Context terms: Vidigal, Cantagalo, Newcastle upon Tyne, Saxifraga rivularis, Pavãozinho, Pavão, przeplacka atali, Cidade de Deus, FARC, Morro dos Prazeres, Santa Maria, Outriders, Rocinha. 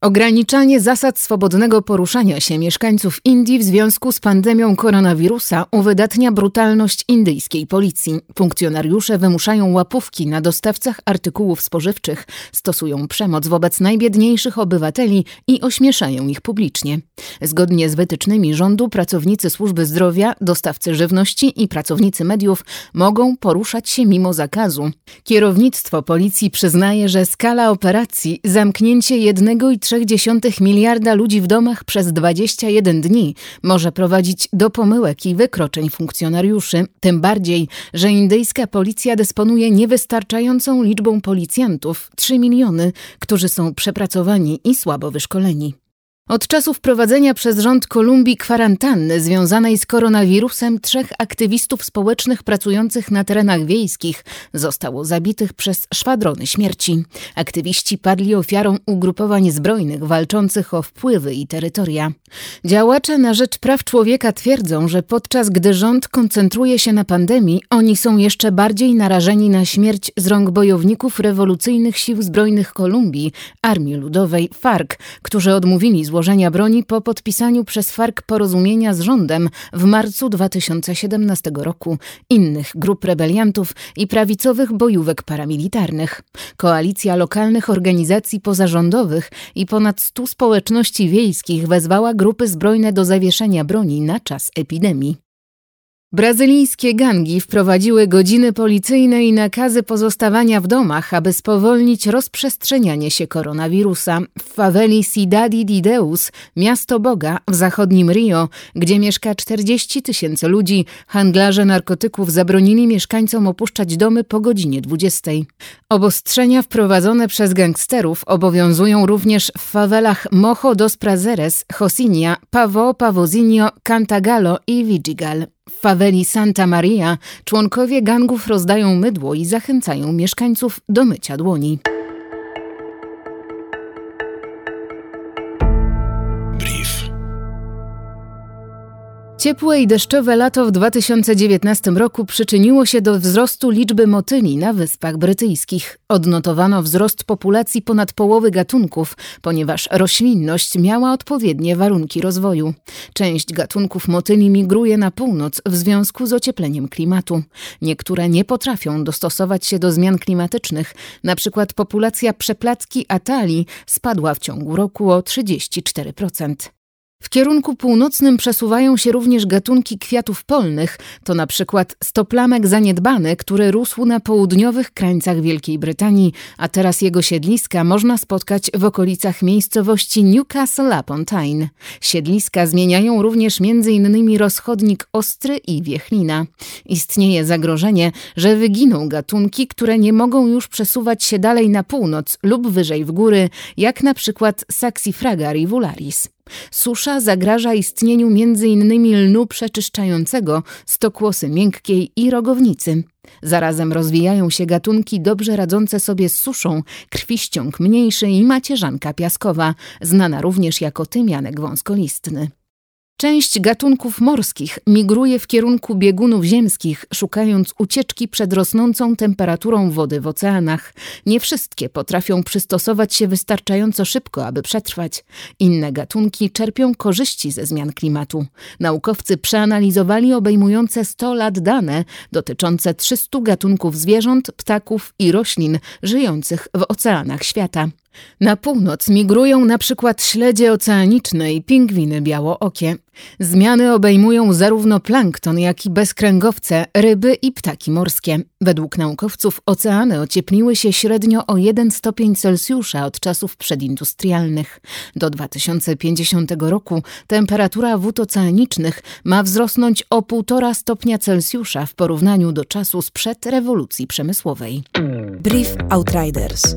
Ograniczanie zasad swobodnego poruszania się mieszkańców Indii w związku z pandemią koronawirusa uwydatnia brutalność indyjskiej policji. Funkcjonariusze wymuszają łapówki na dostawcach artykułów spożywczych, stosują przemoc wobec najbiedniejszych obywateli i ośmieszają ich publicznie. Zgodnie z wytycznymi rządu pracownicy służby zdrowia, dostawcy żywności i pracownicy mediów mogą poruszać się mimo zakazu. Kierownictwo policji przyznaje, że skala operacji, zamknięcie 1,3 miliarda ludzi w domach przez 21 dni może prowadzić do pomyłek i wykroczeń funkcjonariuszy, tym bardziej, że indyjska policja dysponuje niewystarczającą liczbą policjantów, 3 miliony, którzy są przepracowani i słabo wyszkoleni. Od czasu wprowadzenia przez rząd Kolumbii kwarantanny związanej z koronawirusem 3 aktywistów społecznych pracujących na terenach wiejskich zostało zabitych przez szwadrony śmierci. Aktywiści padli ofiarą ugrupowań zbrojnych walczących o wpływy i terytoria. Działacze na rzecz praw człowieka twierdzą, że podczas gdy rząd koncentruje się na pandemii, oni są jeszcze bardziej narażeni na śmierć z rąk bojowników rewolucyjnych sił zbrojnych Kolumbii, Armii Ludowej FARC, którzy odmówili złożenia broni po podpisaniu przez FARC porozumienia z rządem w marcu 2017 roku, innych grup rebeliantów i prawicowych bojówek paramilitarnych. Koalicja lokalnych organizacji pozarządowych i ponad 100 społeczności wiejskich wezwała grupy zbrojne do zawieszenia broni na czas epidemii. Brazylijskie gangi wprowadziły godziny policyjne i nakazy pozostawania w domach, aby spowolnić rozprzestrzenianie się koronawirusa. W faweli Cidade de Deus, miasto Boga w zachodnim Rio, gdzie mieszka 40 000 ludzi, handlarze narkotyków zabronili mieszkańcom opuszczać domy po godzinie 20. Obostrzenia wprowadzone przez gangsterów obowiązują również w fawelach Morro dos Prazeres, Rocinha, Pavão, Pavãozinho, Cantagalo i Vidigal. W faweli Santa Maria członkowie gangów rozdają mydło i zachęcają mieszkańców do mycia dłoni. Ciepłe i deszczowe lato w 2019 roku przyczyniło się do wzrostu liczby motyli na Wyspach Brytyjskich. Odnotowano wzrost populacji ponad połowy gatunków, ponieważ roślinność miała odpowiednie warunki rozwoju. Część gatunków motyli migruje na północ w związku z ociepleniem klimatu. Niektóre nie potrafią dostosować się do zmian klimatycznych. Na przykład populacja przeplacki atali spadła w ciągu roku o 34%. W kierunku północnym przesuwają się również gatunki kwiatów polnych, to na przykład stoplamek zaniedbany, który rósł na południowych krańcach Wielkiej Brytanii, a teraz jego siedliska można spotkać w okolicach miejscowości Newcastle upon Tyne. Siedliska zmieniają również m.in. rozchodnik ostry i wiechlina. Istnieje zagrożenie, że wyginą gatunki, które nie mogą już przesuwać się dalej na północ lub wyżej w góry, jak na przykład Saxifraga rivularis. Susza zagraża istnieniu m.in. lnu przeczyszczającego, stokłosy miękkiej i rogownicy. Zarazem rozwijają się gatunki dobrze radzące sobie z suszą, krwiściąg mniejszy i macierzanka piaskowa, znana również jako tymianek wąskolistny. Część gatunków morskich migruje w kierunku biegunów ziemskich, szukając ucieczki przed rosnącą temperaturą wody w oceanach. Nie wszystkie potrafią przystosować się wystarczająco szybko, aby przetrwać. Inne gatunki czerpią korzyści ze zmian klimatu. Naukowcy przeanalizowali obejmujące 100 lat dane dotyczące 300 gatunków zwierząt, ptaków i roślin żyjących w oceanach świata. Na północ migrują na przykład śledzie oceaniczne i pingwiny białookie. Zmiany obejmują zarówno plankton, jak i bezkręgowce, ryby i ptaki morskie. Według naukowców oceany ociepliły się średnio o 1 stopień Celsjusza od czasów przedindustrialnych. Do 2050 roku temperatura wód oceanicznych ma wzrosnąć o 1,5 stopnia Celsjusza w porównaniu do czasu sprzed rewolucji przemysłowej. Brief Outriders.